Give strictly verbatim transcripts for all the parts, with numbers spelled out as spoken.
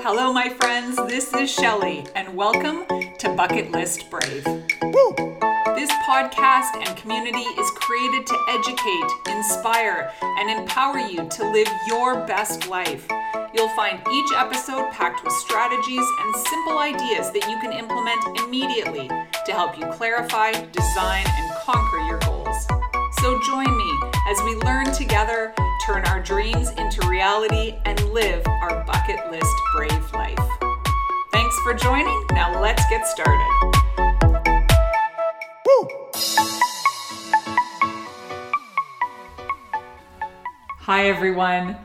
Hello, my friends. This is Shelley, and welcome to Bucket List Brave. Woo! This podcast and community is created to educate, inspire, and empower you to live your best life. You'll find each episode packed with strategies and simple ideas that you can implement immediately to help you clarify, design, and conquer your goals. So join me as we learn together, turn our dreams into reality, and live our bucket list brave life. Thanks for joining. Now let's get started. Woo. Hi everyone.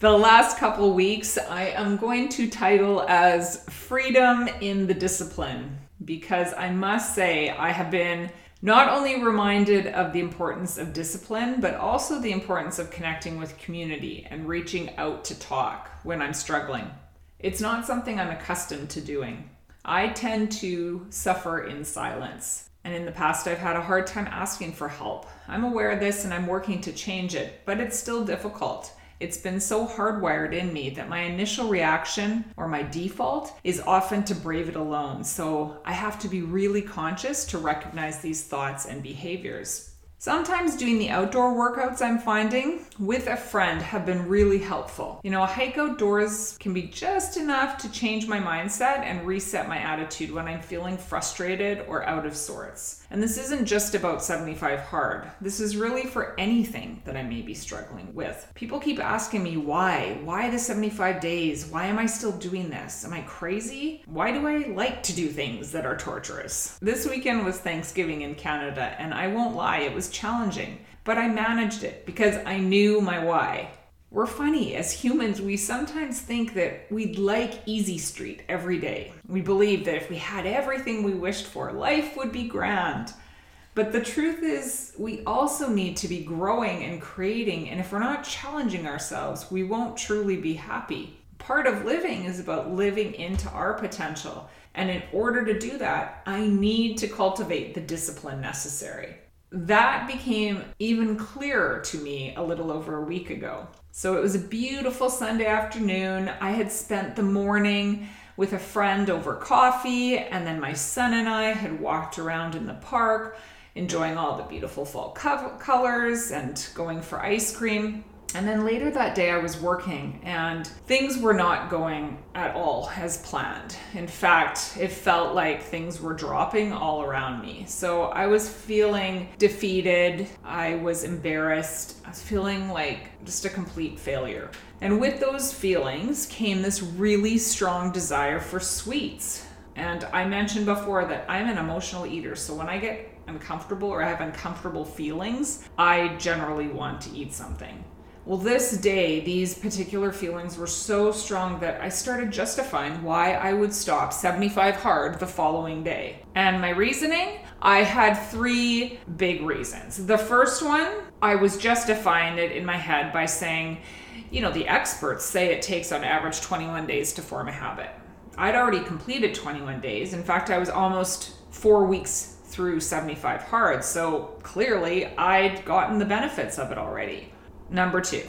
The last couple weeks I am going to title as Freedom in the Discipline, because I must say I have been not only reminded of the importance of discipline, but also the importance of connecting with community and reaching out to talk when I'm struggling. It's not something I'm accustomed to doing. I tend to suffer in silence. And in the past, I've had a hard time asking for help. I'm aware of this and I'm working to change it, but it's still difficult. It's been so hardwired in me that my initial reaction or my default is often to brave it alone. So I have to be really conscious to recognize these thoughts and behaviors. Sometimes doing the outdoor workouts I'm finding with a friend have been really helpful. You know, a hike outdoors can be just enough to change my mindset and reset my attitude when I'm feeling frustrated or out of sorts. And this isn't just about seventy-five hard. This is really for anything that I may be struggling with. People keep asking me why? Why the seventy-five days? Why am I still doing this? Am I crazy? Why do I like to do things that are torturous? This weekend was Thanksgiving in Canada, and I won't lie, it was challenging, but I managed it because I knew my why. We're funny. As humans, we sometimes think that we'd like easy street every day. We believe that if we had everything we wished for, life would be grand. But the truth is, we also need to be growing and creating, and if we're not challenging ourselves, we won't truly be happy. Part of living is about living into our potential, and in order to do that, I need to cultivate the discipline necessary. That became even clearer to me a little over a week ago. So it was a beautiful Sunday afternoon. I had spent the morning with a friend over coffee, and then my son and I had walked around in the park, enjoying all the beautiful fall co- colors and going for ice cream. And then later that day I was working and things were not going at all as planned. In fact, it felt like things were dropping all around me. So I was feeling defeated. I was embarrassed. I was feeling like just a complete failure. And with those feelings came this really strong desire for sweets. And I mentioned before that I'm an emotional eater. So when I get uncomfortable or I have uncomfortable feelings, I generally want to eat something. Well, this day, these particular feelings were so strong that I started justifying why I would stop seventy-five hard the following day. And my reasoning, I had three big reasons. The first one, I was justifying it in my head by saying, you know, the experts say it takes on average twenty-one days to form a habit. I'd already completed twenty-one days. In fact, I was almost four weeks through seventy-five hard. So clearly I'd gotten the benefits of it already. Number two,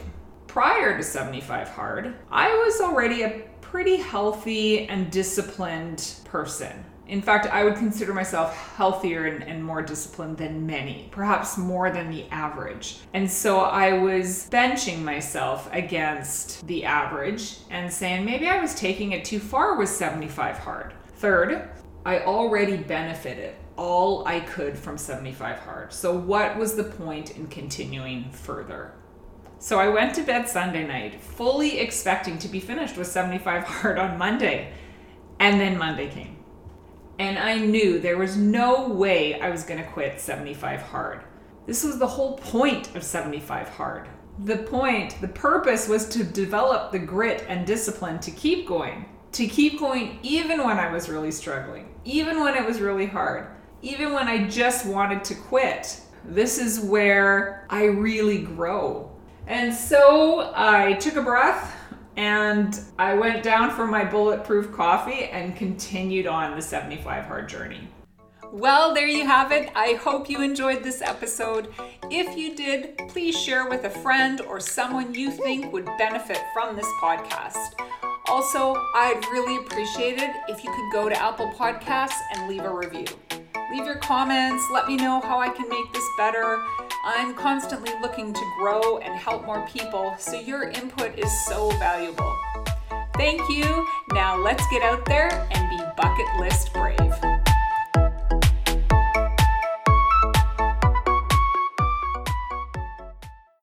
prior to seventy-five hard, I was already a pretty healthy and disciplined person. In fact, I would consider myself healthier and, and more disciplined than many, perhaps more than the average. And so I was benching myself against the average and saying maybe I was taking it too far with seventy-five hard. Third, I already benefited all I could from seventy-five hard. So what was the point in continuing further? So I went to bed Sunday night, fully expecting to be finished with seventy-five hard on Monday. And then Monday came. And I knew there was no way I was going to quit seventy-five hard. This was the whole point of seventy-five hard. The point, the purpose was to develop the grit and discipline to keep going. To keep going even when I was really struggling. Even when it was really hard. Even when I just wanted to quit. This is where I really grow. And so I took a breath and I went down for my bulletproof coffee and continued on the seventy-five hard journey. Well, there you have it. I hope you enjoyed this episode. If you did, please share with a friend or someone you think would benefit from this podcast. Also, I'd really appreciate it if you could go to Apple Podcasts and leave a review. Leave your comments, let me know how I can make this better. I'm constantly looking to grow and help more people, so your input is so valuable. Thank you. Now let's get out there and be bucket list brave.